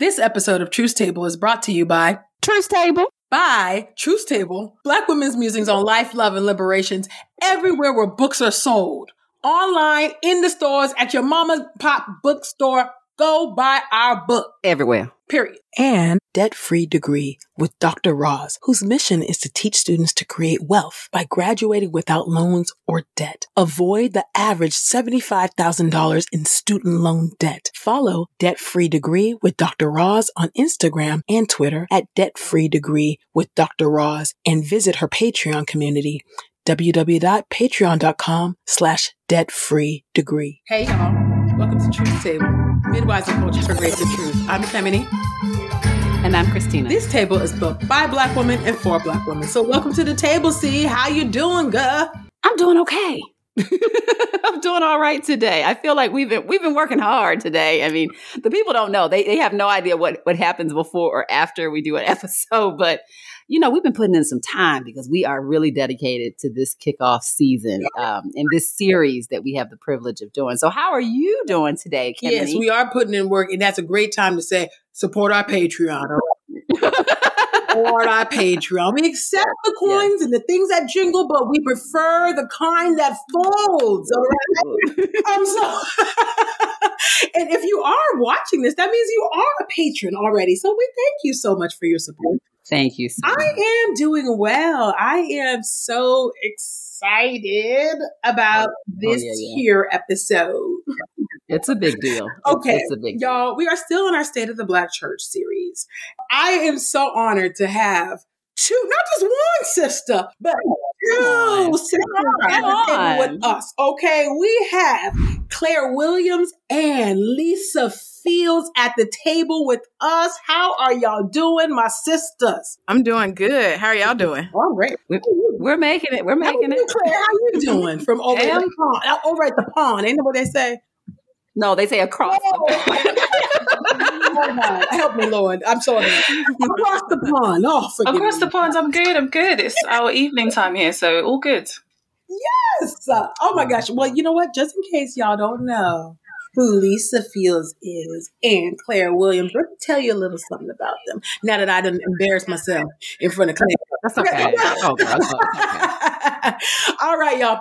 This episode of Truth Table is brought to you by Truth Table. By Truth Table, Black women's musings on life, love, and liberations everywhere where books are sold. Online, in the stores, at your mama's pop bookstore. Go buy our book. Everywhere. Period. And Debt-Free Degree with Dr. Roz, whose mission is to teach students to create wealth by graduating without loans or debt. Avoid the average $75,000 in student loan debt. Follow Debt-Free Degree with Dr. Roz on Instagram and Twitter at Debt-Free Degree with Dr. Roz, and visit her Patreon community, www.patreon.com/debt-free-degree. Hey, y'all. Welcome to Truth Table. Midwives and Coaches for Grace and Truth. I'm Kemini. And I'm Christina. This table is built by Black women and for Black women. So welcome to the table, C. How you doing, girl? I'm doing okay. I'm doing all right today. I feel like we've been working hard today. I mean, the people don't know. They have no idea what happens before or after we do an episode. But, you know, we've been putting in some time because we are really dedicated to this kickoff season and this series that we have the privilege of doing. So how are you doing today, Kemini? Yes, we are putting in work. And that's a great time to say, support our Patreon. Support our Patreon. We accept the coins and the things that jingle, but we prefer the kind that folds. All right? And if you are watching this, that means you are a patron already. So we thank you so much for your support. Thank you so much. I am doing well. I am so excited about this here episode. It's a big deal. Okay, it's a big deal. Y'all, we are still in our State of the Black Church series. I am so honored to have two, not just one sister, but two sisters with us. Okay, we have Claire Williams and Lisa Fields at the table with us. How are y'all doing, my sisters? I'm doing good. How are y'all doing? All right. We're making it. We're making it. Claire, how you doing from over at the pond? Over at the pond. Ain't that what they say? No, they say across. Oh, help me, Lord. I'm sorry. Across the pond. Oh, across the pond. I'm good. I'm good. It's our evening time here, so all good. Yes. Oh, my gosh. Well, you know what? Just in case y'all don't know who Lisa Fields is and Claire Williams, let me tell you a little something about them. Now that I didn't embarrass myself in front of Claire. That's okay. Oh, okay. All right, y'all.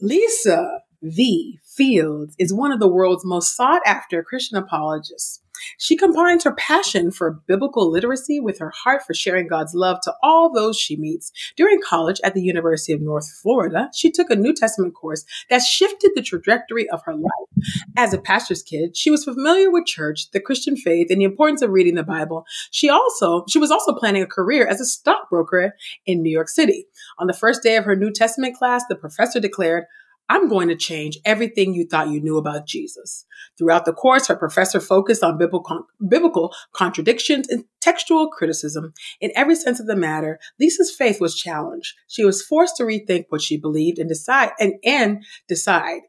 Lisa V. Fields is one of the world's most sought-after Christian apologists. She combines her passion for biblical literacy with her heart for sharing God's love to all those she meets. During college at the University of North Florida, she took a New Testament course that shifted the trajectory of her life. As a pastor's kid, she was familiar with church, the Christian faith, and the importance of reading the Bible. She was also planning a career as a stockbroker in New York City. On the first day of her New Testament class, the professor declared, "I'm going to change everything you thought you knew about Jesus." Throughout the course, her professor focused on biblical contradictions and textual criticism. In every sense of the matter, Lisa's faith was challenged. She was forced to rethink what she believed and decide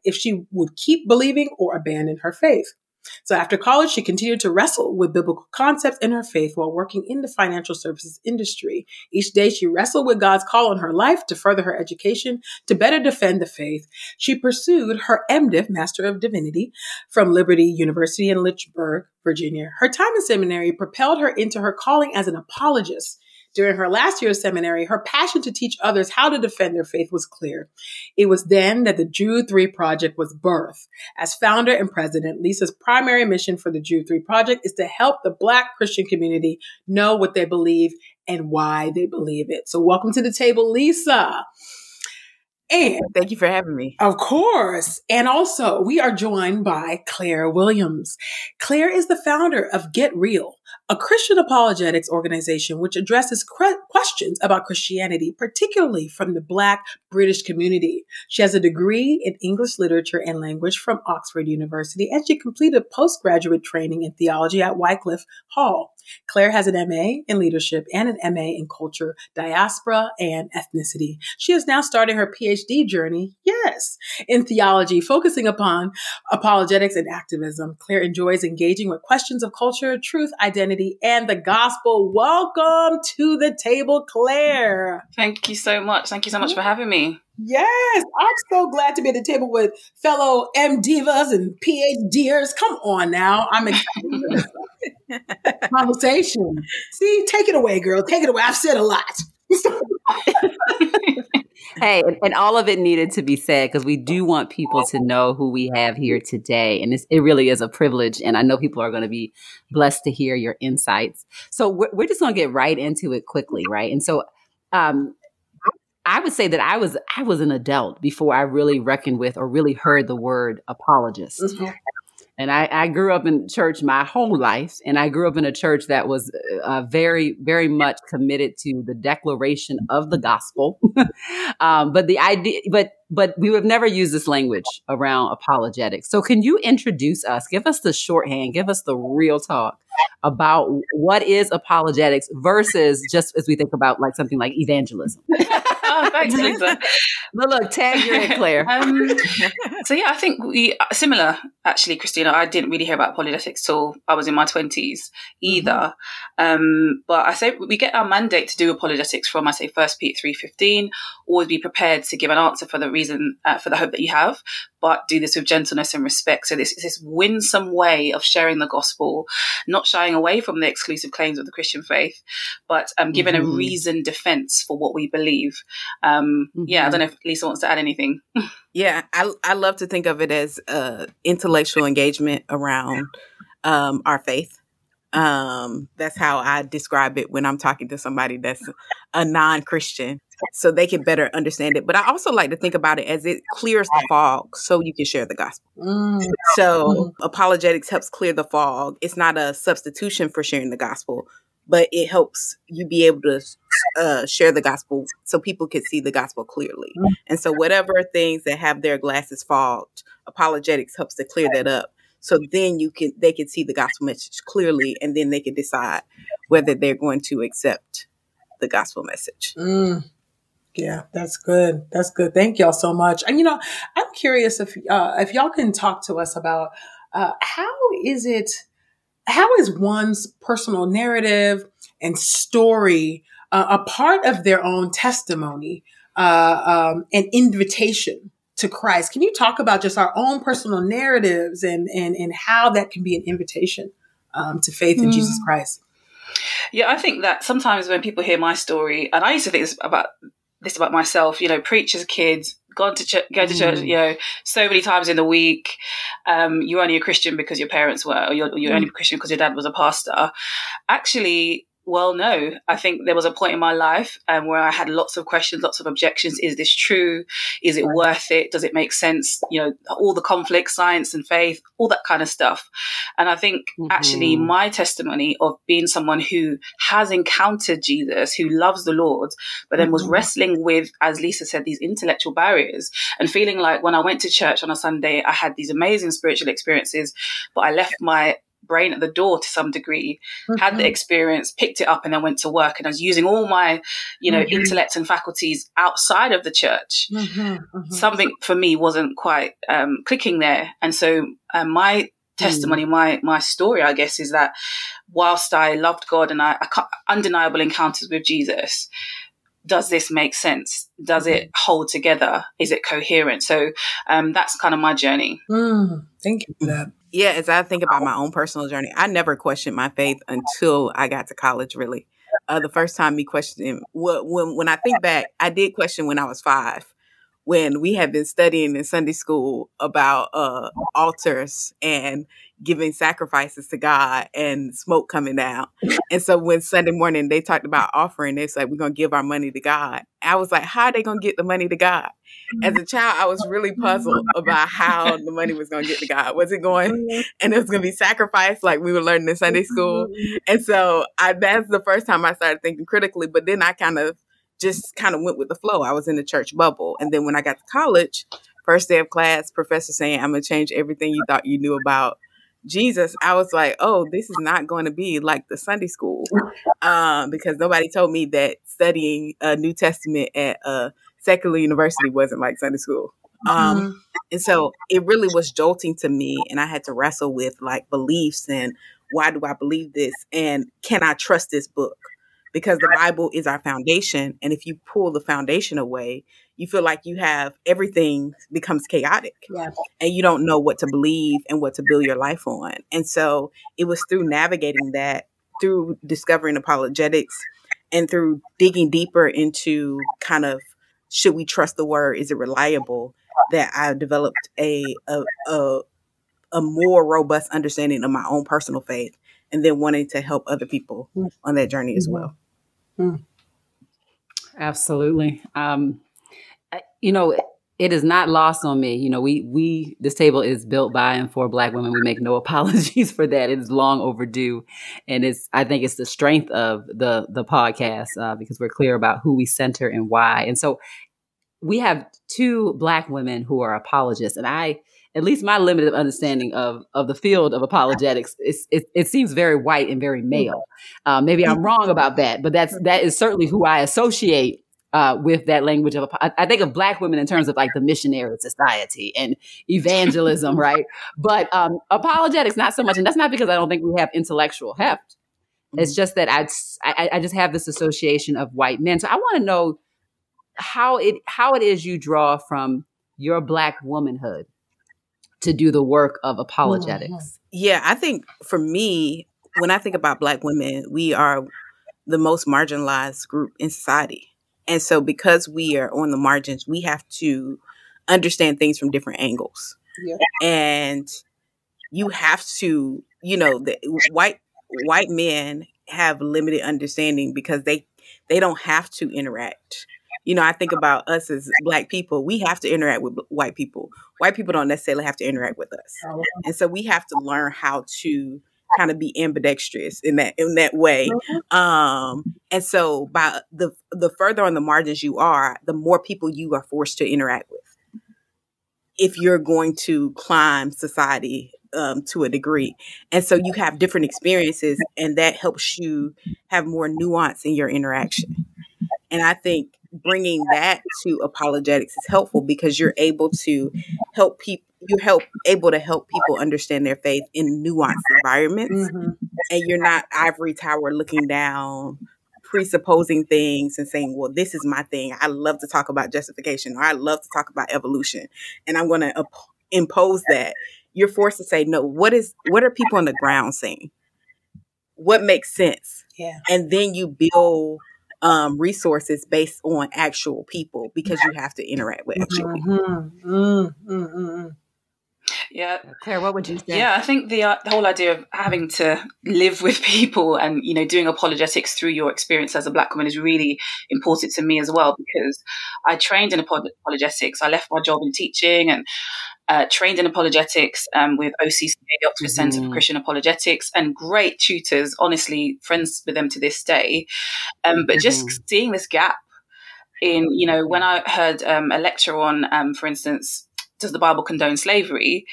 if she would keep believing or abandon her faith. So after college, she continued to wrestle with biblical concepts in her faith while working in the financial services industry. Each day, she wrestled with God's call on her life to further her education, to better defend the faith. She pursued her MDiv, Master of Divinity, from Liberty University in Lynchburg, Virginia. Her time in seminary propelled her into her calling as an apologist. During her last year of seminary, her passion to teach others how to defend their faith was clear. It was then that the Jude 3 Project was birthed. As founder and president, Lisa's primary mission for the Jude 3 Project is to help the Black Christian community know what they believe and why they believe it. So welcome to the table, Lisa. And thank you for having me. Of course. And also, we are joined by Claire Williams. Claire is the founder of Get Real, a Christian apologetics organization which addresses questions about Christianity, particularly from the Black British community. She has a degree in English literature and language from Oxford University, and she completed postgraduate training in theology at Wycliffe Hall. Claire has an MA in leadership and an MA in culture, diaspora, and ethnicity. She is now starting her PhD journey, in theology, focusing upon apologetics and activism. Claire enjoys engaging with questions of culture, truth, identity, and the gospel. Welcome to the table, Claire. Thank you so much. Thank you so much for having me. Yes, I'm so glad to be at the table with fellow MDivas and PhDers. Come on now. I'm excited. conversation. See, take it away, girl. Take it away. I've said a lot. Hey, and all of it needed to be said, because we do want people to know who we have here today. And it really is a privilege. And I know people are going to be blessed to hear your insights. So we're just going to get right into it quickly, right? And so I would say that I was an adult before I really reckoned with or really heard the word apologist. Mm-hmm. And I grew up in church my whole life. And I grew up in a church that was very, very much committed to the declaration of the gospel. But we would never use this language around apologetics. So can you introduce us, give us the shorthand, give us the real talk about what is apologetics versus just as we think about like something like evangelism? Oh, thanks, Lisa. But look, tag you're in, Claire. I think we are similar, actually, Christina. I didn't really hear about apologetics till I was in my 20s either. But I say we get our mandate to do apologetics from, I say, 1 Peter 3:15, always be prepared to give an answer for the reason, for the hope that you have, but do this with gentleness and respect. So this is this winsome way of sharing the gospel, not shying away from the exclusive claims of the Christian faith, but giving a reasoned defense for what we believe. I don't know if Lisa wants to add anything. Yeah, I love to think of it as intellectual engagement around our faith. That's how I describe it when I'm talking to somebody that's a non-Christian, so they can better understand it. But I also like to think about it as it clears the fog so you can share the gospel. So apologetics helps clear the fog. It's not a substitution for sharing the gospel, but it helps you be able to share the gospel so people can see the gospel clearly. And so whatever things that have their glasses fogged, apologetics helps to clear that up. So then they can see the gospel message clearly, and then they can decide whether they're going to accept the gospel message. Yeah, that's good. That's good. Thank y'all so much. And, I'm curious if y'all can talk to us about how is one's personal narrative and story a part of their own testimony and invitation to Christ? Can you talk about just our own personal narratives and how that can be an invitation to faith in Jesus Christ? Yeah, I think that sometimes when people hear my story, and I used to think about myself, preach as a kid, go to church, so many times in the week. You're only a Christian because your parents were, or you're only a Christian because your dad was a pastor. Actually, well, no, I think there was a point in my life where I had lots of questions, lots of objections. Is this true? Is it worth it? Does it make sense? All the conflict, science and faith, all that kind of stuff. And I think actually my testimony of being someone who has encountered Jesus, who loves the Lord, but then was wrestling with, as Lisa said, these intellectual barriers and feeling like when I went to church on a Sunday, I had these amazing spiritual experiences, but I left my brain at the door to some degree, had the experience, picked it up, and then went to work. And I was using all my, intellect and faculties outside of the church. Something for me wasn't quite clicking there. And so my testimony, my story, I guess, is that whilst I loved God and I undeniable encounters with Jesus, does this make sense? Does it hold together? Is it coherent? So that's kind of my journey. Thank you for that. Yeah, as I think about my own personal journey, I never questioned my faith until I got to college, really. The first time me questioning, when I think back, I did question when I was 5, when we had been studying in Sunday school about altars and giving sacrifices to God and smoke coming down. And so when Sunday morning they talked about offering, they said, we're going to give our money to God. I was like, how are they going to get the money to God? As a child, I was really puzzled about how the money was going to get to God. Was it going, and it was going to be sacrificed like we were learning in Sunday school? And so that's the first time I started thinking critically, but then I kind of went with the flow. I was in the church bubble. And then when I got to college, first day of class, professor saying, I'm going to change everything you thought you knew about Jesus. I was like, oh, this is not going to be like the Sunday school, because nobody told me that studying a New Testament at a secular university wasn't like Sunday school. And so it really was jolting to me. And I had to wrestle with like beliefs and why do I believe this? And can I trust this book? Because the Bible is our foundation. And if you pull the foundation away, you feel like you have everything becomes chaotic and you don't know what to believe and what to build your life on. And so it was through navigating that through discovering apologetics and through digging deeper into kind of, should we trust the word? Is it reliable? That I developed a more robust understanding of my own personal faith, and then wanting to help other people on that journey as well. Absolutely. You know, it is not lost on me. You know, we this table is built by and for Black women. We make no apologies for that. It is long overdue, and I think it's the strength of the podcast because we're clear about who we center and why. And so we have two Black women who are apologists, and at least my limited understanding of the field of apologetics, it seems very white and very male. Maybe I'm wrong about that, but that is certainly who I associate with that language of. I think of Black women in terms of like the missionary society and evangelism, right? But apologetics, not so much. And that's not because I don't think we have intellectual heft. It's just that I just have this association of white men. So I want to know how it is you draw from your Black womanhood to do the work of apologetics. Yeah, I think for me, when I think about Black women, we are the most marginalized group in society. And so because we are on the margins, we have to understand things from different angles. Yeah. And you have to, you know, the white men have limited understanding because they don't have to interact. You know, I think about us as Black people, we have to interact with white people. White people don't necessarily have to interact with us. And so we have to learn how to kind of be ambidextrous in that way. And so by the further on the margins you are, the more people you are forced to interact with. If you're going to climb society to a degree. And so you have different experiences, and that helps you have more nuance in your interaction. And I think bringing that to apologetics is helpful because you're able to help people. You're able to help people understand their faith in nuanced environments, and you're not ivory tower looking down, presupposing things and saying, "Well, this is my thing. I love to talk about justification, or I love to talk about evolution, and I'm going to impose that." You're forced to say, "No. What are people on the ground saying? What makes sense?" Yeah, and then you build resources based on actual people because you have to interact with actual people. Yeah. Claire, what would you say? Yeah, I think the whole idea of having to live with people and, you know, doing apologetics through your experience as a Black woman is really important to me as well, because I trained in apologetics. I left my job in teaching and trained in apologetics with OCCA, the Oxford Centre for Christian Apologetics, and great tutors, honestly, friends with them to this day. But just seeing this gap in, you know, when I heard a lecture on, for instance, does the Bible condone slavery?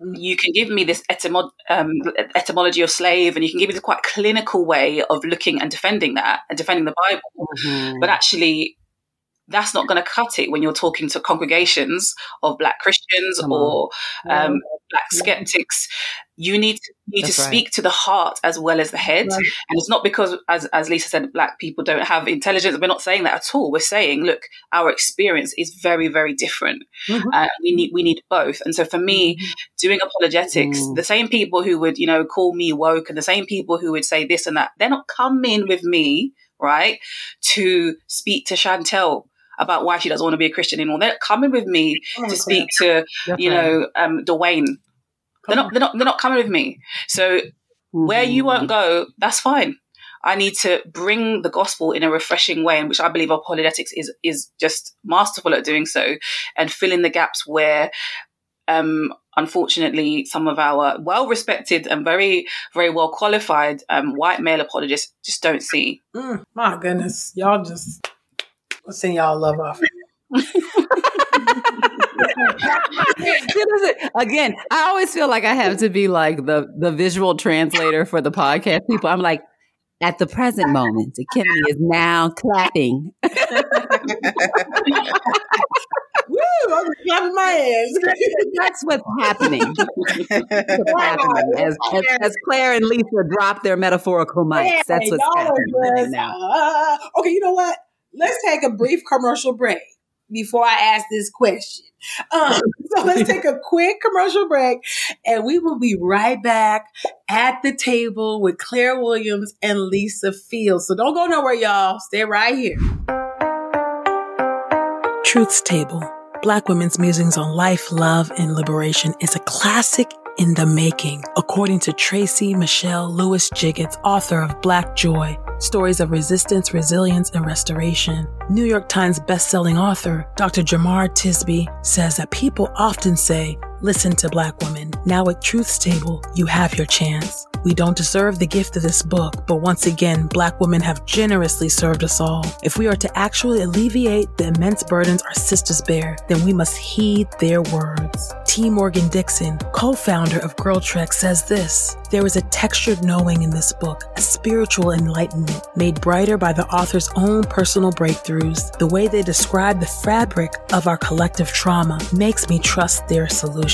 You can give me this etymology of slave, and you can give me the quite clinical way of looking and defending that and defending the Bible. But actually, that's not going to cut it when you're talking to congregations of Black Christians or Black skeptics. You need to speak to the heart as well as the head. Right. And it's not because, as Lisa said, Black people don't have intelligence. We're not saying that at all. We're saying, look, our experience is very, very different. We need both. And so for me, doing apologetics, the same people who would, you know, call me woke and the same people who would say this and that, they're not coming with me, right, to speak to Chantel about why she doesn't want to be a Christian anymore. They're coming with me to speak to, you know, Dwayne. They're not coming with me. So where you won't go, that's fine. I need to bring the gospel in a refreshing way, in which I believe apologetics is just masterful at doing so, and fill in the gaps where, unfortunately, some of our well-respected and very, very well-qualified white male apologists just don't see. My goodness, y'all just... I'll send y'all love off. Again, I always feel like I have to be like the visual translator for the podcast people. I'm like, at the present moment, Kemini is now clapping. Woo! I'm clapping my hands. That's what's happening. As Claire and Lisa drop their metaphorical mics, that's what's happening right now. Okay, you know what? Let's take a brief commercial break. before I ask this question. So let's take a quick commercial break, and we will be right back at the table with Claire Williams and Lisa Fields. So don't go nowhere, y'all. Stay right here. Truth's Table, Black Women's Musings on Life, Love, and Liberation, is a classic in the making, according to Tracy Michelle Lewis-Jiggets, author of Black Joy, Stories of Resistance, Resilience, and Restoration. New York Times bestselling author Dr. Jamar Tisby says that people often say, listen to Black women. Now at Truth's Table, you have your chance. We don't deserve the gift of this book, but once again, Black women have generously served us all. If we are to actually alleviate the immense burdens our sisters bear, then we must heed their words. T. Morgan Dixon, co-founder of Girl Trek, says this: there is a textured knowing in this book, a spiritual enlightenment made brighter by the author's own personal breakthroughs. The way they describe the fabric of our collective trauma makes me trust their solutions.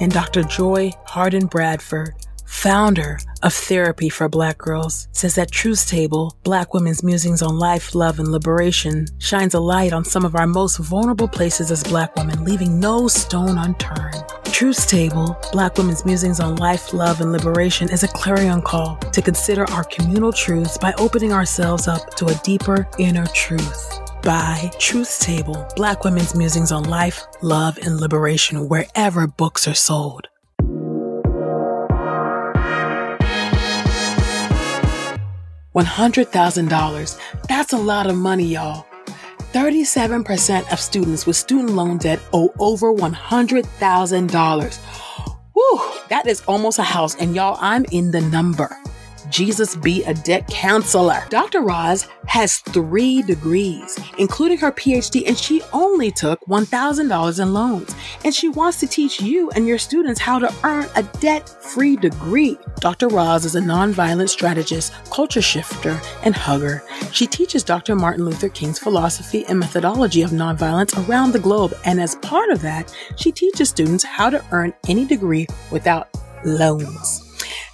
And Dr. Joy Harden Bradford, founder of Therapy for Black Girls, says that Truth's Table, Black Women's Musings on Life, Love, and Liberation, shines a light on some of our most vulnerable places as Black women, leaving no stone unturned. Truth's Table, Black Women's Musings on Life, Love, and Liberation is a clarion call to consider our communal truths by opening ourselves up to a deeper inner truth. By Truth's Table, Black Women's Musings on Life, Love, and Liberation, wherever books are sold. $100,000. That's a lot of money, y'all. 37% of students with student loan debt owe over $100,000. Whew, that is almost a house, and y'all, I'm in the number. Jesus be a debt counselor. Dr. Roz has 3 degrees, including her PhD, and she only took $1,000 in loans. And she wants to teach you and your students how to earn a debt-free degree. Dr. Roz is a nonviolent strategist, culture shifter, and hugger. She teaches Dr. Martin Luther King's philosophy and methodology of nonviolence around the globe. And as part of that, she teaches students how to earn any degree without loans.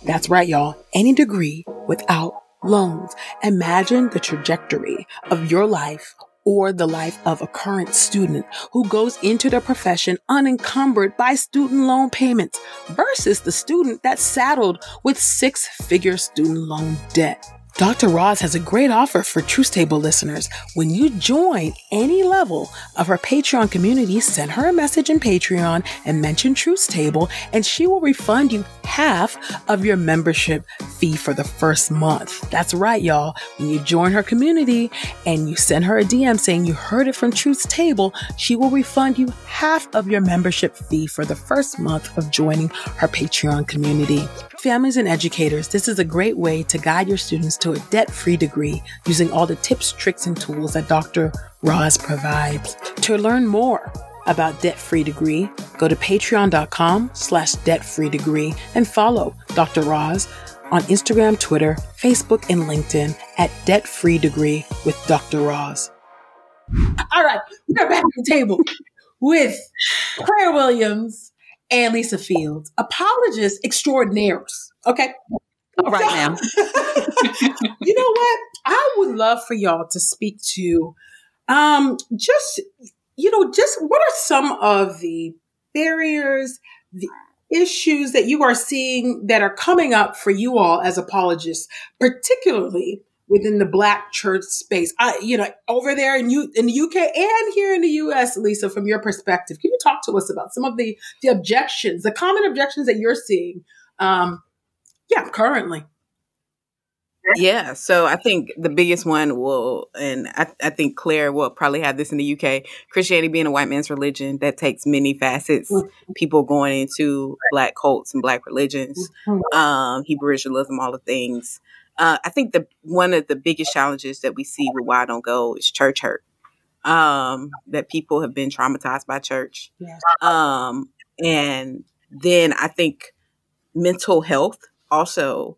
That's right, y'all. Any degree without loans. Imagine the trajectory of your life or the life of a current student who goes into their profession unencumbered by student loan payments versus the student that's saddled with 6-figure student loan debt. Dr. Roz has a great offer for Truth's Table listeners. When you join any level of her Patreon community, send her a message in Patreon and mention Truth's Table, and she will refund you half of your membership fee for the first month. That's right, y'all. When you join her community and you send her a DM saying you heard it from Truth's Table, she will refund you half of your membership fee for the first month of joining her Patreon community. Families and educators, this is a great way to guide your students to a debt-free degree using all the tips, tricks, and tools that Dr. Roz provides. To learn more about debt-free degree, go to patreon.com/debt-free-degree and follow Dr. Roz on Instagram, Twitter, Facebook, and LinkedIn at Debt-Free Degree with Dr. Roz. All right, we're back at the table with Claire Williams and Lisa Fields, apologists extraordinaires. Okay. All right, ma'am. You know what? I would love for y'all to speak to just what are some of the barriers, the issues that you are seeing that are coming up for you all as apologists, particularly within the Black church space, over there in the UK and here in the US, Lisa, from your perspective, can you talk to us about some of the objections, the common objections that you're seeing, currently? Yeah, so I think the biggest one I think Claire will probably have this in the UK, Christianity being a white man's religion that takes many facets, mm-hmm. people going into Black cults and Black religions, mm-hmm. Hebrew Israelism, all the things. I think one of the biggest challenges that we see with Why I Don't Go is church hurt, that people have been traumatized by church. Yeah. And then I think mental health also,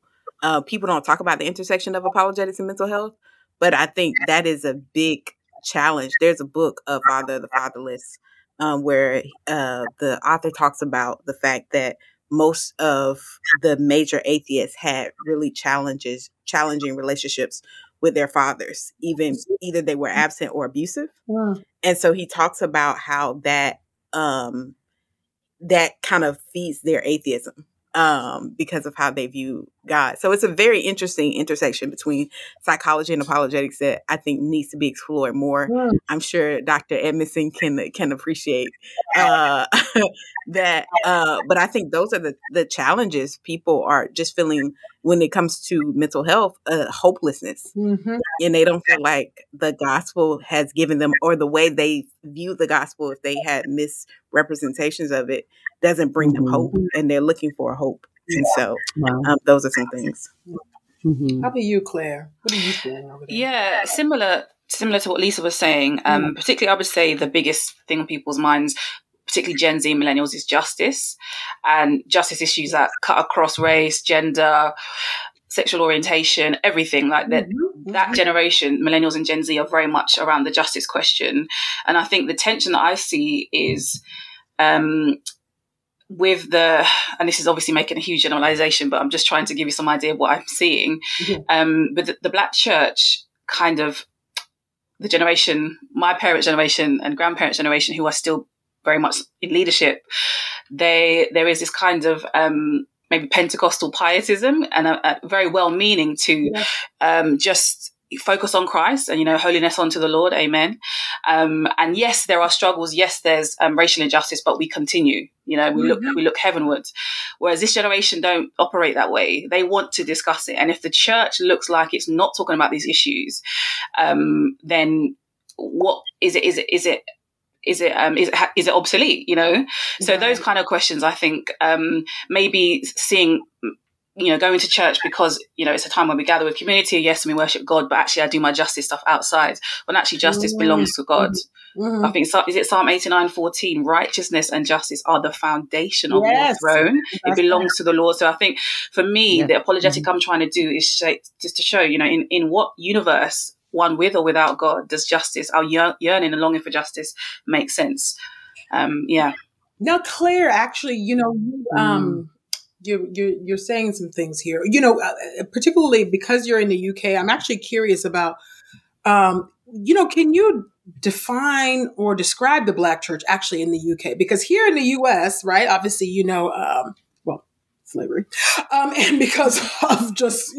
people don't talk about the intersection of apologetics and mental health, but I think that is a big challenge. There's a book of Father of the Fatherless where the author talks about the fact that most of the major atheists had really challenging relationships with their fathers, even either they were absent or abusive. Yeah. And so he talks about how that that kind of feeds their atheism because of how they view God. So it's a very interesting intersection between psychology and apologetics that I think needs to be explored more. Yeah. I'm sure Dr. Edmondson can appreciate that. But I think those are the challenges people are just feeling when it comes to mental health, hopelessness. Mm-hmm. And they don't feel like the gospel has given them, or the way they view the gospel, if they had misrepresentations of it, doesn't bring them hope, and they're looking for hope. And so those are some things. Mm-hmm. How about you, Claire? What are you feeling over there? Yeah, similar to what Lisa was saying. Particularly, I would say the biggest thing on people's minds, particularly Gen Z millennials, is justice, and justice issues that cut across race, gender, sexual orientation, everything like that. Mm-hmm. That generation, millennials and Gen Z, are very much around the justice question. And I think the tension that I see is with the, and this is obviously making a huge generalization, but I'm just trying to give you some idea of what I'm seeing. Mm-hmm. But the Black church, kind of the generation, my parents' generation and grandparents' generation, who are still very much in leadership, there is this kind of maybe Pentecostal pietism, and a very well-meaning to just focus on Christ and, holiness unto the Lord. Amen. And yes, there are struggles. Yes, there's racial injustice, but we continue, we look heavenwards. Whereas this generation don't operate that way. They want to discuss it. And if the church looks like it's not talking about these issues, then what is it? Is it obsolete? So those kind of questions, I think, maybe seeing, going to church because, it's a time when we gather with community. Yes, and we worship God, but actually I do my justice stuff outside, when actually justice belongs to God. Mm-hmm. I think, is it Psalm 89:14? Righteousness and justice are the foundation of your throne. It belongs to the Lord. So I think for me, the apologetic I'm trying to do is just to show, in what universe, one with or without God, does justice, our yearning and longing for justice, make sense? Now, Claire, actually, you're saying some things here, particularly because you're in the UK. I'm actually curious about, can you define or describe the Black church actually in the UK? Because here in the US, right, obviously, slavery, and because of just,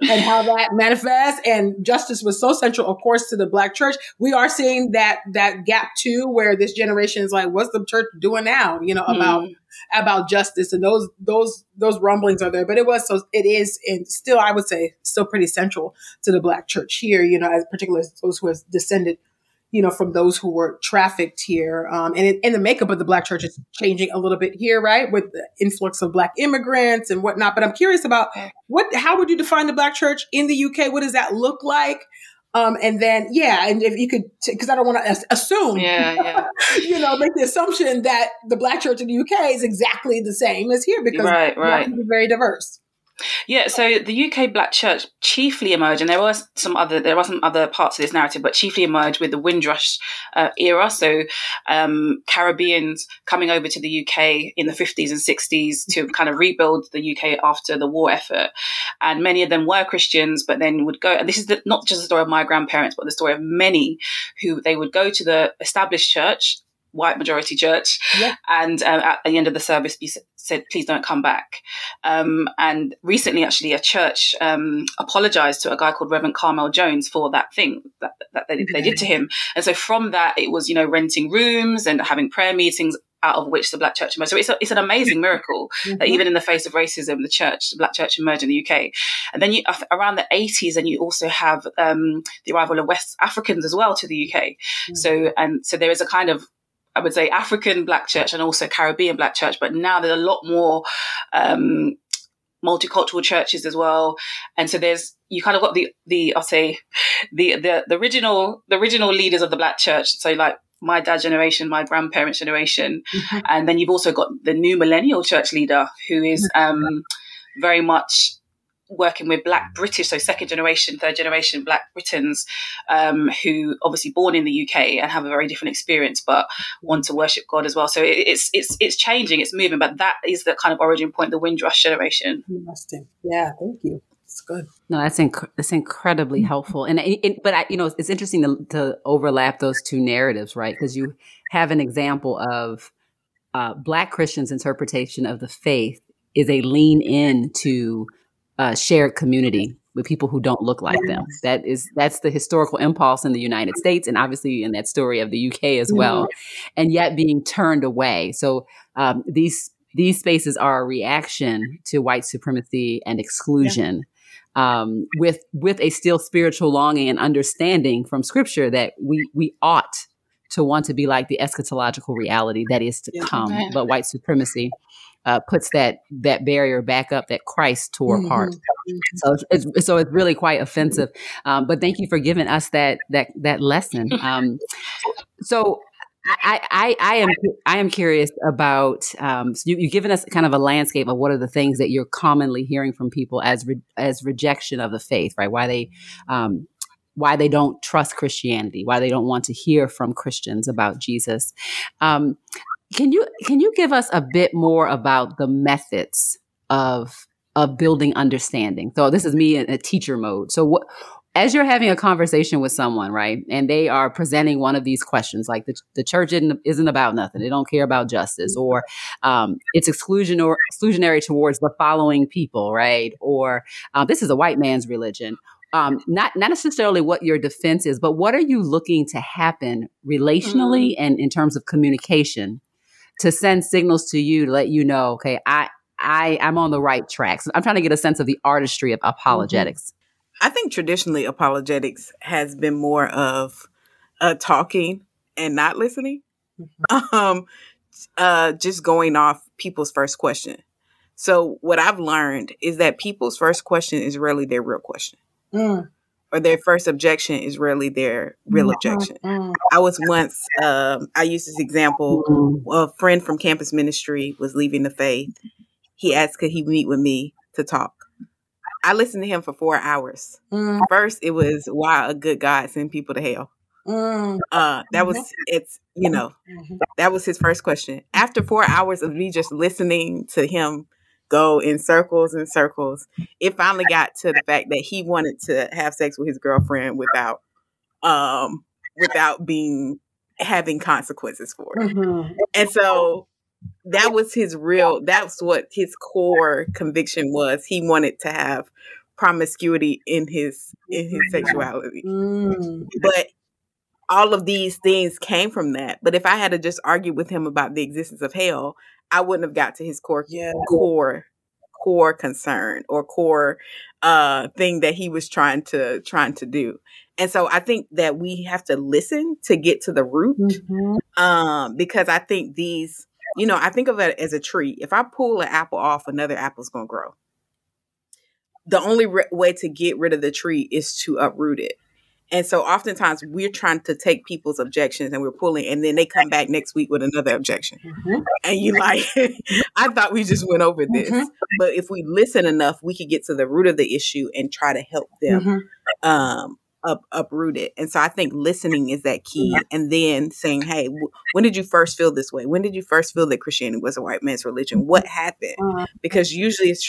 and how that manifests, and justice was so central, of course, to the Black church. We are seeing that gap too, where this generation is like, what's the church doing now, about justice? And those rumblings are there, but it is, and still, I would say, still pretty central to the Black church here, as particularly those who have descended, from those who were trafficked here. And the makeup of the Black church is changing a little bit here, right, with the influx of Black immigrants and whatnot. But I'm curious about how would you define the Black church in the UK? What does that look like? And if you could, because I don't want to assume, make the assumption that the Black church in the UK is exactly the same as here, because it's very diverse. Yeah, so the UK Black church chiefly emerged, and there are some other parts of this narrative, but chiefly emerged with the Windrush era. So Caribbeans coming over to the UK in the 50s and 60s to kind of rebuild the UK after the war effort. And many of them were Christians, but then would go, and this is not just the story of my grandparents, but the story of many who they would go to the established church, white majority church, and at the end of the service be said, please don't come back. And recently, actually, a church apologized to a guy called Reverend Carmel Jones for that thing that they did to him. And so from that, it was, renting rooms and having prayer meetings, out of which the Black church emerged. So it's an amazing miracle that even in the face of racism, the Black church emerged in the UK. And then around the 80s, and you also have the arrival of West Africans as well to the UK. Mm-hmm. So there is a kind of, I would say, African Black church and also Caribbean Black church, but now there's a lot more multicultural churches as well. And so you kind of got the original leaders of the Black church. So like my dad's generation, my grandparents' generation. Mm-hmm. And then you've also got the new millennial church leader who is very much working with Black British, so second generation, third generation Black Britons who obviously born in the UK and have a very different experience, but want to worship God as well. So it's changing, it's moving, but that is the kind of origin point, the Windrush generation. Interesting. Yeah, thank you. It's good. No, that's incredibly helpful. And but you know, it's interesting to overlap those two narratives, right? Because you have an example of Black Christians' interpretation of the faith is a lean in to shared community with people who don't look like them. That's the historical impulse in the United States, and obviously in that story of the UK as well, and yet being turned away. So these spaces are a reaction to white supremacy and exclusion, with a still spiritual longing and understanding from Scripture that we ought to want to be like the eschatological reality that is to come. Right. But white supremacy puts that barrier back up that Christ tore apart. So it's really quite offensive. But thank you for giving us that lesson. So I am curious about, so you've given us kind of a landscape of what are the things that you're commonly hearing from people as rejection of the faith, right? Why they don't trust Christianity, why they don't want to hear from Christians about Jesus. Can you give us a bit more about the methods of building understanding? So this is me in a teacher mode. So as you're having a conversation with someone, right, and they are presenting one of these questions, like the church isn't about nothing, they don't care about justice, or it's exclusionary towards the following people, right, or this is a white man's religion. Not necessarily what your defense is, but what are you looking to happen relationally and in terms of communication to send signals to you to let you know, okay, I'm on the right track. So I'm trying to get a sense of the artistry of apologetics. I think traditionally apologetics has been more of talking and not listening, just going off people's first question. So what I've learned is that people's first question is rarely their real question. Or their first objection is rarely their real objection. I was once, I used this example, a friend from campus ministry was leaving the faith. He asked, could he meet with me to talk? I listened to him for 4 hours. First, it was, why a good God send people to hell? That was his first question. After 4 hours of me just listening to him go in circles and circles, it finally got to the fact that he wanted to have sex with his girlfriend without having consequences for it. And so that was that's what his core conviction was. He wanted to have promiscuity in his sexuality. But all of these things came from that. But if I had to just argue with him about the existence of hell, I wouldn't have got to his core concern or core thing that he was trying to do. And so I think that we have to listen to get to the root, because I think I think of it as a tree. If I pull an apple off, another apple's going to grow. The only way to get rid of the tree is to uproot it. And so oftentimes we're trying to take people's objections and we're pulling, and then they come back next week with another objection. And you're like, I thought we just went over this. But if we listen enough, we could get to the root of the issue and try to help them uproot it. And so I think listening is that key. And then saying, hey, when did you first feel this way? When did you first feel that Christianity was a white man's religion? What happened? Because usually it's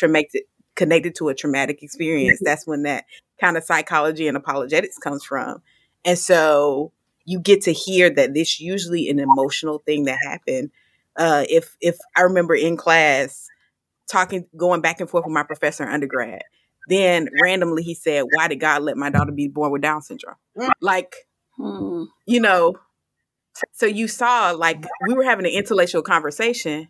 connected to a traumatic experience. That's when that kind of psychology and apologetics comes from. And so you get to hear that this usually an emotional thing that happened. If I remember in class going back and forth with my professor in undergrad, then randomly he said, why did God let my daughter be born with Down syndrome? So you saw, like, we were having an intellectual conversation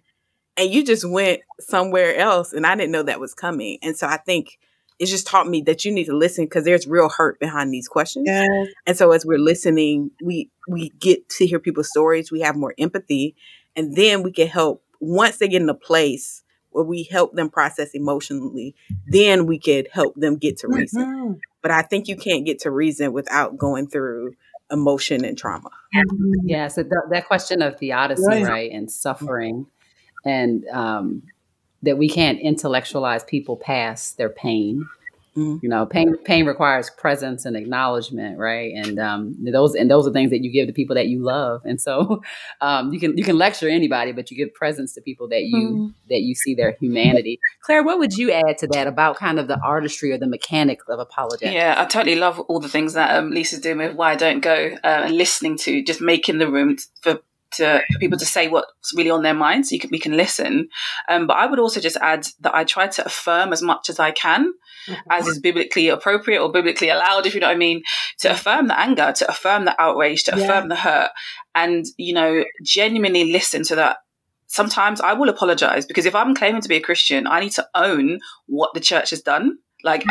and you just went somewhere else. And I didn't know that was coming. And so I think it just taught me that you need to listen because there's real hurt behind these questions. Yes. And so as we're listening, we get to hear people's stories. We have more empathy. And then we can help, once they get in a place where we help them process emotionally, then we could help them get to reason. But I think you can't get to reason without going through emotion and trauma. Yeah. So that question of theodicy, right? And suffering and, that we can't intellectualize people past their pain Mm-hmm. You know, pain requires presence and acknowledgement, right? And those are things that you give to people that you love. And so you can lecture anybody, but you give presence to people that you see their humanity. Claire, what would you add to that about kind of the artistry or the mechanics of apologetics? Yeah, I totally love all the things that Lisa's doing with Why I Don't Go and listening to, just making the room for people to say what's really on their mind, so we can listen. But I would also just add that I try to affirm as much as I can, as is biblically appropriate or biblically allowed, if you know what I mean, to affirm the anger, to affirm the outrage, to affirm the hurt, and, you know, genuinely listen to that. Sometimes I will apologize, because if I'm claiming to be a Christian, I need to own what the church has done. Like,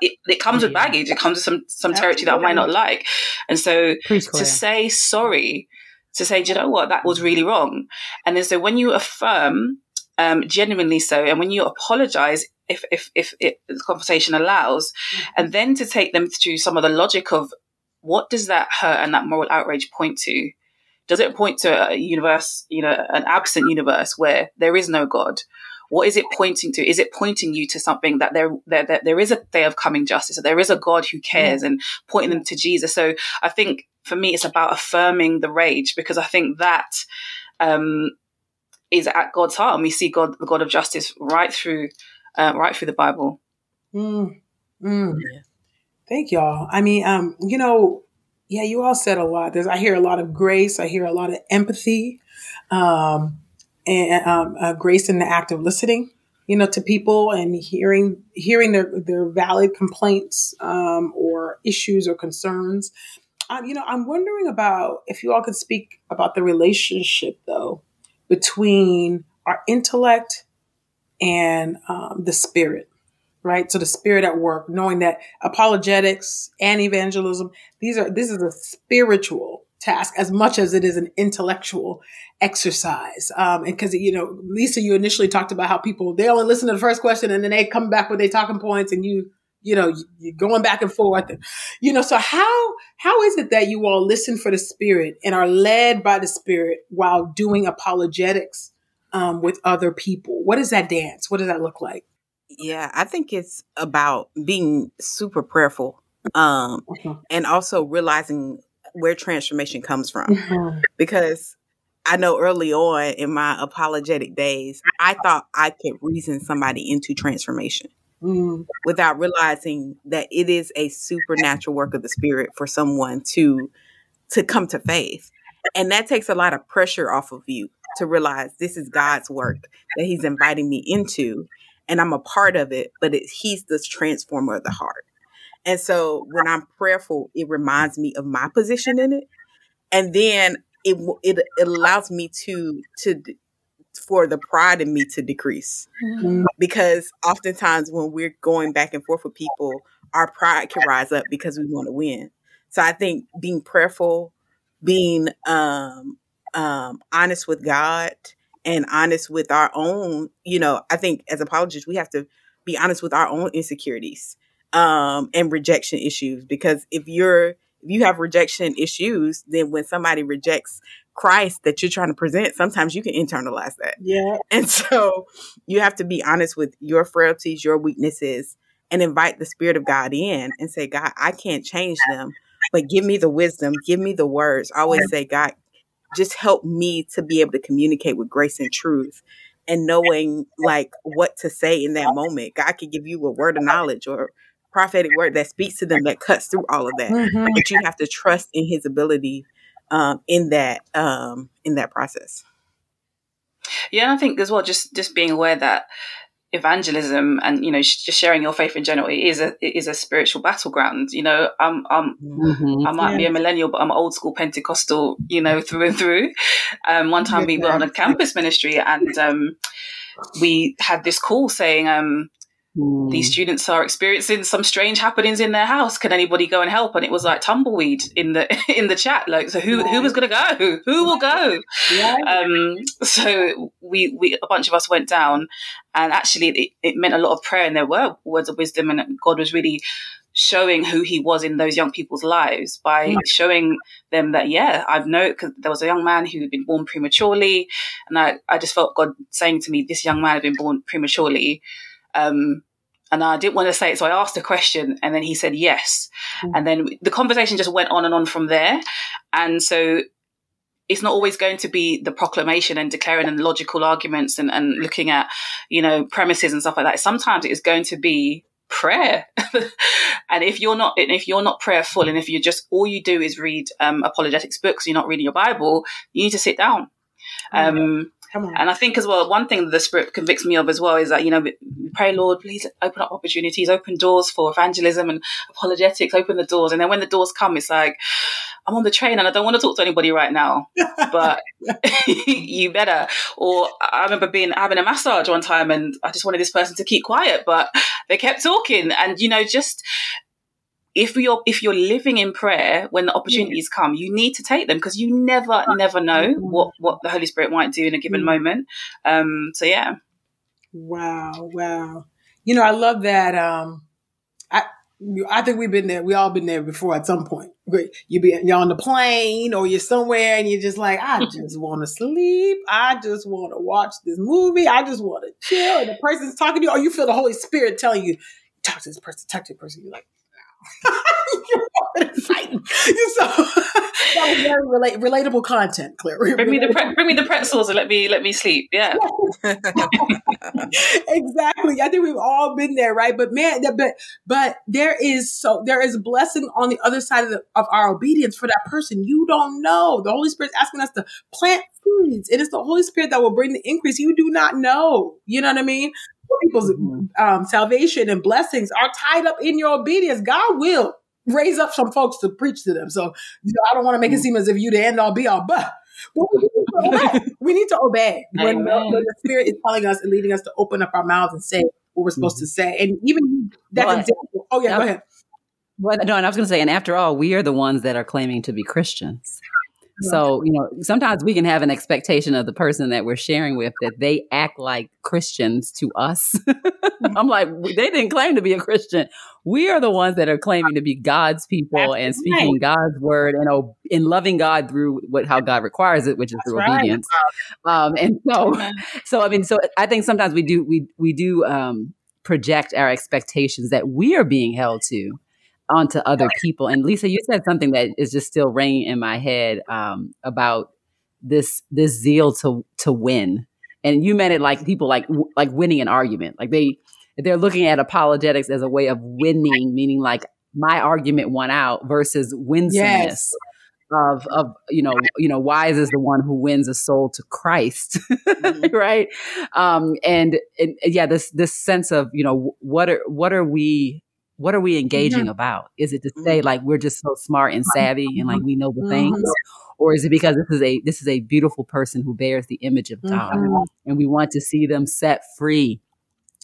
it comes with baggage. It comes with some territory that I might not like. And so to say sorry, to say, do you know what, that was really wrong. And then so when you affirm, genuinely so, and when you apologize, if the conversation allows, and then to take them through some of the logic of what does that hurt and that moral outrage point to? Does it point to a universe, you know, an absent universe where there is no God? What is it pointing to? Is it pointing you to something that there is a day of coming justice, that there is a God who cares, and pointing them to Jesus? So I think for me, it's about affirming the rage, because I think that is at God's heart, and we see God, the God of justice, right through the Bible. Mm. Mm. Yeah. Thank y'all. I mean, you know, yeah, you all said a lot. I hear a lot of grace. I hear a lot of empathy, and grace in the act of listening, you know, to people, and hearing their valid complaints or issues or concerns. You know, I'm wondering about if you all could speak about the relationship, though, between our intellect and the spirit, right? So the spirit at work, knowing that apologetics and evangelism, this is a spiritual task as much as it is an intellectual exercise. And because, you know, Lisa, you initially talked about how people, they only listen to the first question and then they come back with their talking points, and you know, you're going back and forth, and, you know, so how is it that you all listen for the spirit and are led by the spirit while doing apologetics with other people? What is that dance? What does that look like? Yeah, I think it's about being super prayerful and also realizing where transformation comes from, because I know early on in my apologetic days, I thought I could reason somebody into transformation. Mm-hmm. Without realizing that it is a supernatural work of the spirit for someone to come to faith. And that takes a lot of pressure off of you to realize this is God's work that he's inviting me into, and I'm a part of it, but he's the transformer of the heart. And so when I'm prayerful, it reminds me of my position in it. And then it allows me to for the pride in me to decrease, because oftentimes when we're going back and forth with people, our pride can rise up because we want to win. So I think being prayerful, being honest with God and honest with our own, you know, I think as apologists, we have to be honest with our own insecurities and rejection issues, because if you have rejection issues, then when somebody rejects Christ that you're trying to present, sometimes you can internalize that. Yeah. And so you have to be honest with your frailties, your weaknesses, and invite the Spirit of God in and say, God, I can't change them, but give me the wisdom, give me the words. I always say, God, just help me to be able to communicate with grace and truth, and knowing like what to say in that moment. God could give you a word of knowledge or prophetic word that speaks to them, that cuts through all of that. But you have to trust in his ability in that process. Yeah, and I think as well, just being aware that evangelism and, you know, just sharing your faith in general, it is a spiritual battleground. You know, I might be a millennial, but I'm old school Pentecostal, you know, through and through. One time we were on a campus ministry, and we had this call saying, these students are experiencing some strange happenings in their house. Can anybody go and help? And it was like tumbleweed in the chat. Like, so who was going to go? Who will go? Yeah. So we a bunch of us went down, and actually it meant a lot of prayer, and there were words of wisdom, and God was really showing who he was in those young people's lives by showing them that, yeah, I've known, because there was a young man who had been born prematurely, and I just felt God saying to me, this young man had been born prematurely. And I didn't want to say it, so I asked a question, and then he said yes. Mm-hmm. And then the conversation just went on and on from there. And so it's not always going to be the proclamation and declaring and logical arguments and looking at, you know, premises and stuff like that. Sometimes it is going to be prayer. And if you're not prayerful, and if you just, all you do is read apologetics books, you're not reading your Bible, you need to sit down. And I think as well, one thing that the Spirit convicts me of as well is that, you know, pray, Lord, please open up opportunities, open doors for evangelism and apologetics, open the doors. And then when the doors come, it's like, I'm on the train and I don't want to talk to anybody right now, but you better. Or I remember having a massage one time and I just wanted this person to keep quiet, but they kept talking. And, you know, just if you're living in prayer, when the opportunities come, you need to take them, because you never know what the Holy Spirit might do in a given moment. So, yeah. Wow. You know, I love that. I think we've been there. We all been there before at some point. You're on the plane or you're somewhere and you're just like, I just want to sleep. I just want to watch this movie. I just want to chill. And the person's talking to you, or you feel the Holy Spirit telling you, talk to this person. You're like, you're fighting. So that was very relatable content, Claire. Bring me the pretzels and let me sleep. Yeah, exactly. I think we've all been there, right? But man, but there is blessing on the other side of our obedience for that person. You don't know. The Holy Spirit's asking us to plant seeds. It is the Holy Spirit that will bring the increase. You do not know. You know what I mean? People's salvation and blessings are tied up in your obedience. God will raise up some folks to preach to them. So, you know, I don't want to make it seem as if you the end all be all, but we need to obey when the Spirit is telling us and leading us to open up our mouths and say what we're supposed to say. And even that example. Oh yeah, go ahead. And I was going to say, and after all, we are the ones that are claiming to be Christians. So, you know, sometimes we can have an expectation of the person that we're sharing with that they act like Christians to us. I'm like, they didn't claim to be a Christian. We are the ones that are claiming to be God's people and speaking God's word and loving God through how God requires it, which is through obedience. And so I mean, so I think sometimes we do project our expectations that we are being held to onto other people. And Lisa, you said something that is just still ringing in my head about this zeal to win. And you meant it like people like winning an argument. Like they're looking at apologetics as a way of winning, meaning like my argument won out versus winsomeness. Yes. Of you know, wise is the one who wins a soul to Christ, right? And this sense of, you know, what are we engaging about? Is it to say like we're just so smart and savvy and like we know the things, or is it because this is a beautiful person who bears the image of God and we want to see them set free?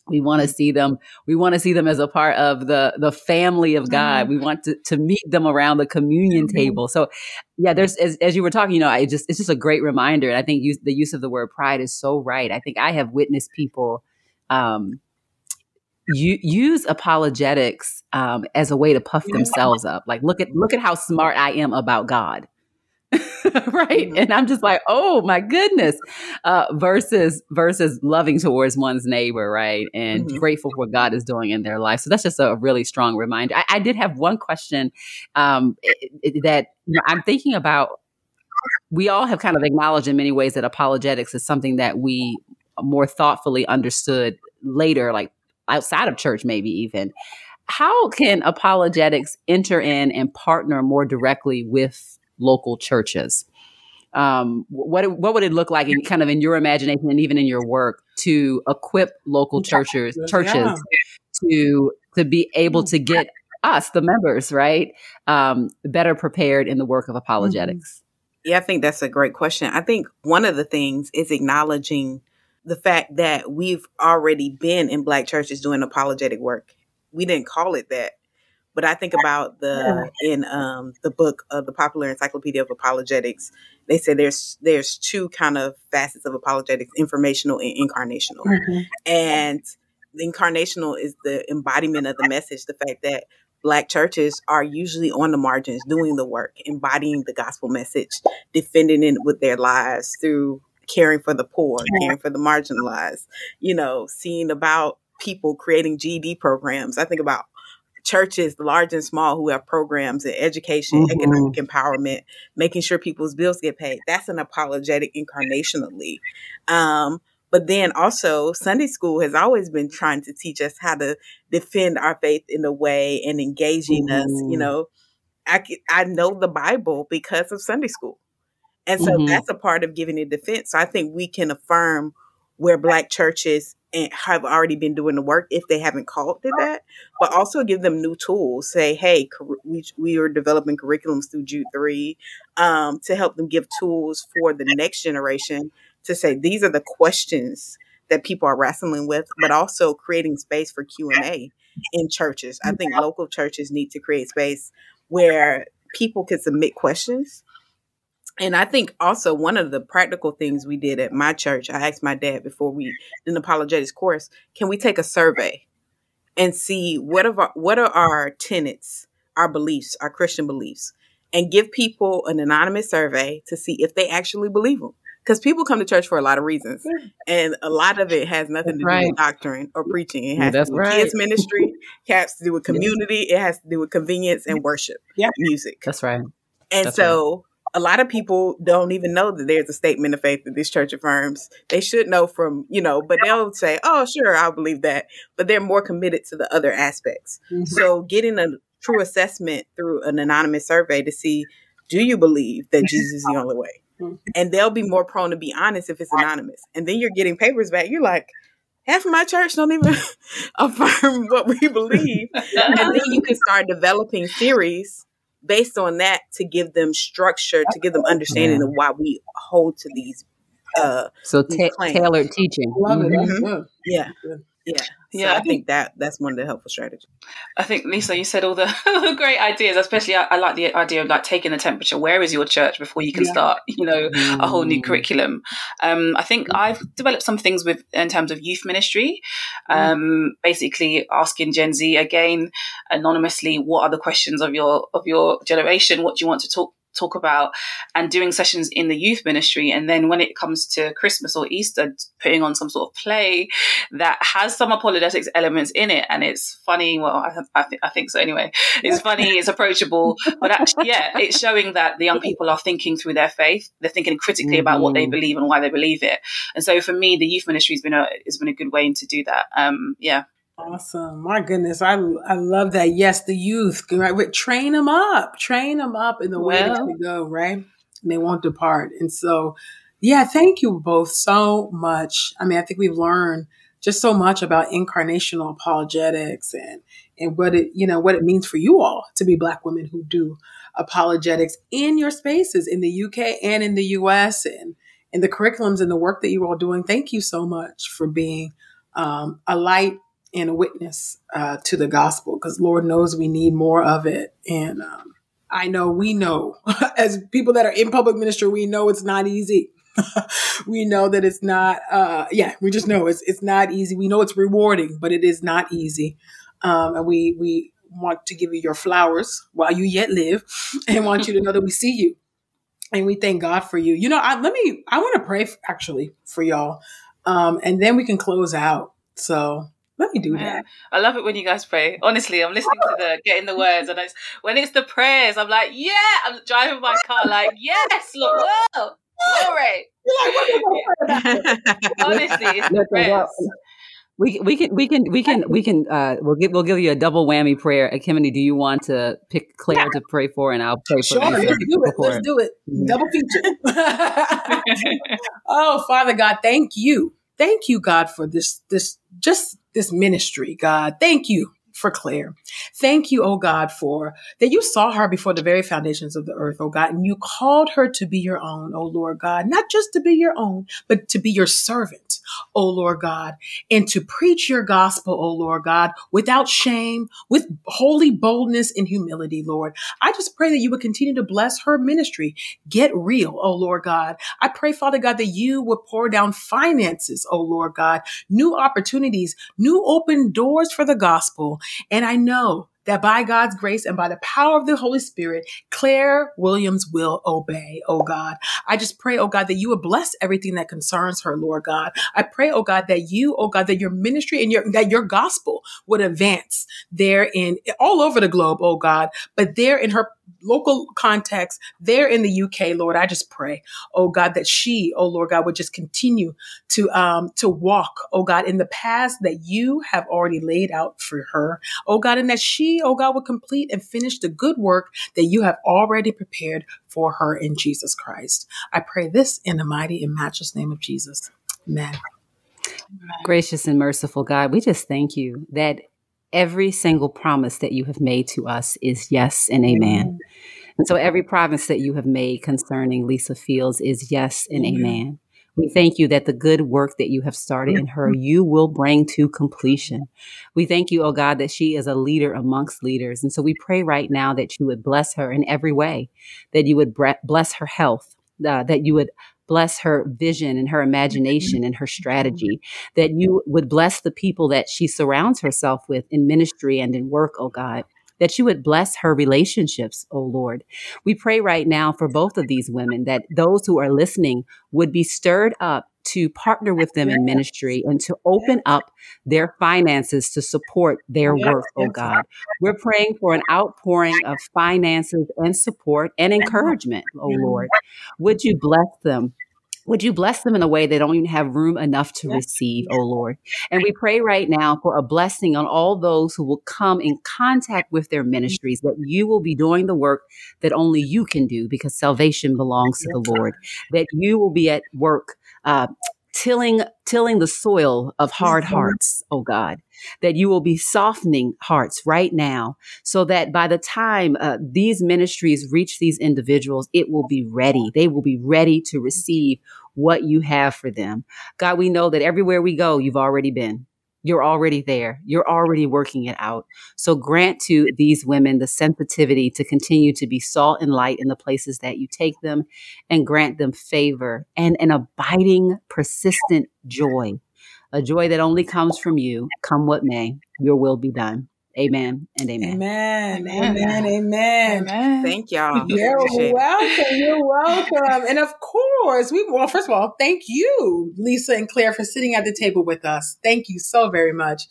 We want to see them. We want to see them as a part of the family of God. We want to meet them around the communion table. So, yeah, there's as you were talking, you know, it's just a great reminder. And I think the use of the word pride is so right. I think I have witnessed people. You use apologetics as a way to puff themselves up. Like, look at how smart I am about God, right? And I'm just like, oh my goodness, versus loving towards one's neighbor, right? And grateful for what God is doing in their life. So that's just a really strong reminder. I did have one question that, you know, I'm thinking about. We all have kind of acknowledged in many ways that apologetics is something that we more thoughtfully understood later, like outside of church, maybe even. How can apologetics enter in and partner more directly with local churches? What would it look like, in kind of in your imagination and even in your work, to equip local churches to be able to get us, the members, right, better prepared in the work of apologetics? Yeah, I think that's a great question. I think one of the things is acknowledging the fact that we've already been in Black churches doing apologetic work. We didn't call it that, but I think about the book of the Popular Encyclopedia of Apologetics. They say there's two kind of facets of apologetics: informational and incarnational. And the incarnational is the embodiment of the message, the fact that Black churches are usually on the margins doing the work, embodying the gospel message, defending it with their lives through caring for the poor, caring for the marginalized, you know, seeing about people creating GED programs. I think about churches, large and small, who have programs in education, economic empowerment, making sure people's bills get paid. That's an apologetic incarnationally. But then also Sunday school has always been trying to teach us how to defend our faith in a way and engaging us. You know, I know the Bible because of Sunday school. And so that's a part of giving a defense. So I think we can affirm where Black churches have already been doing the work if they haven't called to that, but also give them new tools. Say, hey, we are developing curriculums through Jude 3 to help them give tools for the next generation to say, these are the questions that people are wrestling with, but also creating space for Q&A in churches. I think local churches need to create space where people can submit questions. And I think also one of the practical things we did at my church, I asked my dad before we did an apologetics course, can we take a survey and see what are our tenets, our beliefs, our Christian beliefs, and give people an anonymous survey to see if they actually believe them. Because people come to church for a lot of reasons, and a lot of it has nothing to do with doctrine or preaching. It has to do with kids ministry, it has to do with community, it has to do with convenience and worship, music. That's right. And a lot of people don't even know that there's a statement of faith that this church affirms. They should know from, but they'll say, oh, sure, I'll believe that. But they're more committed to the other aspects. Mm-hmm. So getting a true assessment through an anonymous survey to see, do you believe that Jesus is the only way? Mm-hmm. And they'll be more prone to be honest if it's anonymous. And then you're getting papers back. You're like, half of my church don't even affirm what we believe. And then you can start developing theories based on that to give them structure, to give them understanding of why we hold to these. Tailored teaching. Love it. Mm-hmm. Yeah. So I think that's one of the helpful strategies. I think, Lisa, you said all the great ideas, especially I like the idea of like taking the temperature. Where is your church before you can start, a whole new curriculum? I think I've developed some things in terms of youth ministry, basically asking Gen Z again, anonymously, what are the questions of your generation? What do you want to talk about, and doing sessions in the youth ministry. And then when it comes to Christmas or Easter, putting on some sort of play that has some apologetics elements in it. And it's funny. Well, I think so anyway. It's funny, it's approachable, but actually, it's showing that the young people are thinking through their faith. They're thinking critically about what they believe and why they believe it. And so for me, the youth ministry has been a good way to do that. Awesome. My goodness. I love that. Yes, the youth, right? But train them up in the way that they go, right? And they won't depart. And so, thank you both so much. I mean, I think we've learned just so much about incarnational apologetics and what it means for you all to be Black women who do apologetics in your spaces in the UK and in the US and the curriculums and the work that you're all doing. Thank you so much for being a light and a witness to the gospel, because Lord knows we need more of it. And I know we know, as people that are in public ministry, we know it's not easy. We know that it's not, we just know it's not easy. We know it's rewarding, but it is not easy. And we want to give you your flowers while you yet live and want you to know that we see you. And we thank God for you. I want to pray for y'all. And then we can close out. So let me do that. I love it when you guys pray. Honestly, I'm listening to the getting the words, and when it's the prayers, I'm like, I'm driving my car, like, yes, Lord, whoa, glory. Honestly, it's the prayers. We'll give you a double whammy prayer. Kemini, do you want to pick Claire to pray for, and I'll pray for you? Sure, let's do it. Double feature. Oh, Father God, thank you. Thank you, God, for this ministry, God. Thank you for Claire. Thank you, oh God, for that you saw her before the very foundations of the earth, oh God, and you called her to be your own, oh Lord God, not just to be your own, but to be your servant, oh Lord God, and to preach your gospel, oh Lord God, without shame, with holy boldness and humility, Lord. I just pray that you would continue to bless her ministry. Get Real, oh Lord God. I pray, Father God, that you would pour down finances, oh Lord God, new opportunities, new open doors for the gospel. And I know that by God's grace and by the power of the Holy Spirit, Claire Williams will obey, oh God. I just pray, oh God, that you would bless everything that concerns her, Lord God. I pray, oh God, that you, oh God, that your ministry and that your gospel would advance there in all over the globe, oh God, but there in her local context, there in the UK, Lord, I just pray, oh God, that she, oh Lord God, would just continue to walk, oh God, in the paths that you have already laid out for her, oh God, and that she, oh God, would complete and finish the good work that you have already prepared for her in Jesus Christ. I pray this in the mighty and matchless name of Jesus. Amen. Gracious and merciful God, we just thank you that every single promise that you have made to us is yes and amen. And so every promise that you have made concerning Lisa Fields is yes and amen. We thank you that the good work that you have started in her, you will bring to completion. We thank you, oh God, that she is a leader amongst leaders. And so we pray right now that you would bless her in every way, that you would bless her health, that you would bless her vision and her imagination and her strategy, that you would bless the people that she surrounds herself with in ministry and in work, oh God, that you would bless her relationships, oh Lord. We pray right now for both of these women, that those who are listening would be stirred up to partner with them in ministry and to open up their finances to support their work, oh God. We're praying for an outpouring of finances and support and encouragement, oh Lord. Would you bless them? Would you bless them in a way they don't even have room enough to receive, oh Lord? And we pray right now for a blessing on all those who will come in contact with their ministries, that you will be doing the work that only you can do because salvation belongs to the Lord, that you will be at work tilling the soil of hard hearts, oh God, that you will be softening hearts right now so that by the time these ministries reach these individuals, it will be ready. They will be ready to receive what you have for them. God, we know that everywhere we go, you've already been. You're already there. You're already working it out. So grant to these women the sensitivity to continue to be salt and light in the places that you take them, and grant them favor and an abiding, persistent joy, a joy that only comes from you. Come what may, your will be done. Amen and amen. Amen. Amen. Amen. Amen. Thank y'all. You're welcome. You're welcome. And of course, first of all, thank you, Lisa and Claire, for sitting at the table with us. Thank you so very much.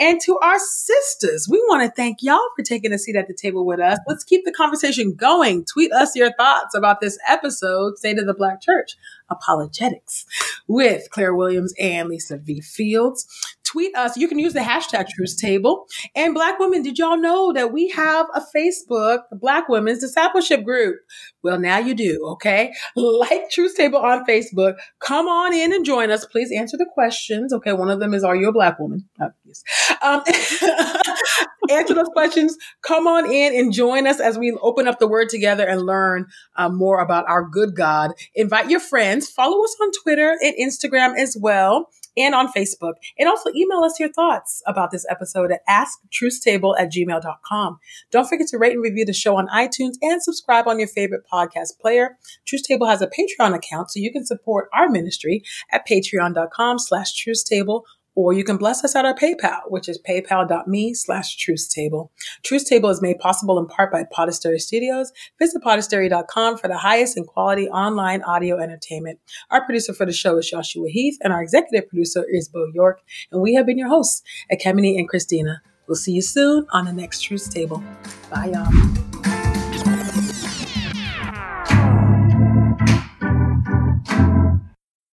And to our sisters, we want to thank y'all for taking a seat at the table with us. Let's keep the conversation going. Tweet us your thoughts about this episode, State of the Black Church Apologetics, with Claire Williams and Lisa V. Fields. Tweet us. You can use the hashtag Truth Table. And Black women, did y'all know that we have a Facebook, Black Women's Discipleship Group? Well, now you do, okay? Like Truth Table on Facebook. Come on in and join us. Please answer the questions. Okay, one of them is, are you a Black woman? Oh, yes. Answer those questions. Come on in and join us as we open up the word together and learn more about our good God. Invite your friends. Follow us on Twitter and Instagram as well, and on Facebook. And also email us your thoughts about this episode at asktruthstable@gmail.com. Don't forget to rate and review the show on iTunes and subscribe on your favorite podcast player. Truth Table has a Patreon account, so you can support our ministry at patreon.com/Truth Table, or you can bless us at our PayPal, which is paypal.me/Truth Table. Truth Table is made possible in part by Podastery Studios. Visit podastery.com for the highest in quality online audio entertainment. Our producer for the show is Joshua Heath, and our executive producer is Bo York. And we have been your hosts, Kemini and Christina. We'll see you soon on the next Truth Table. Bye, y'all.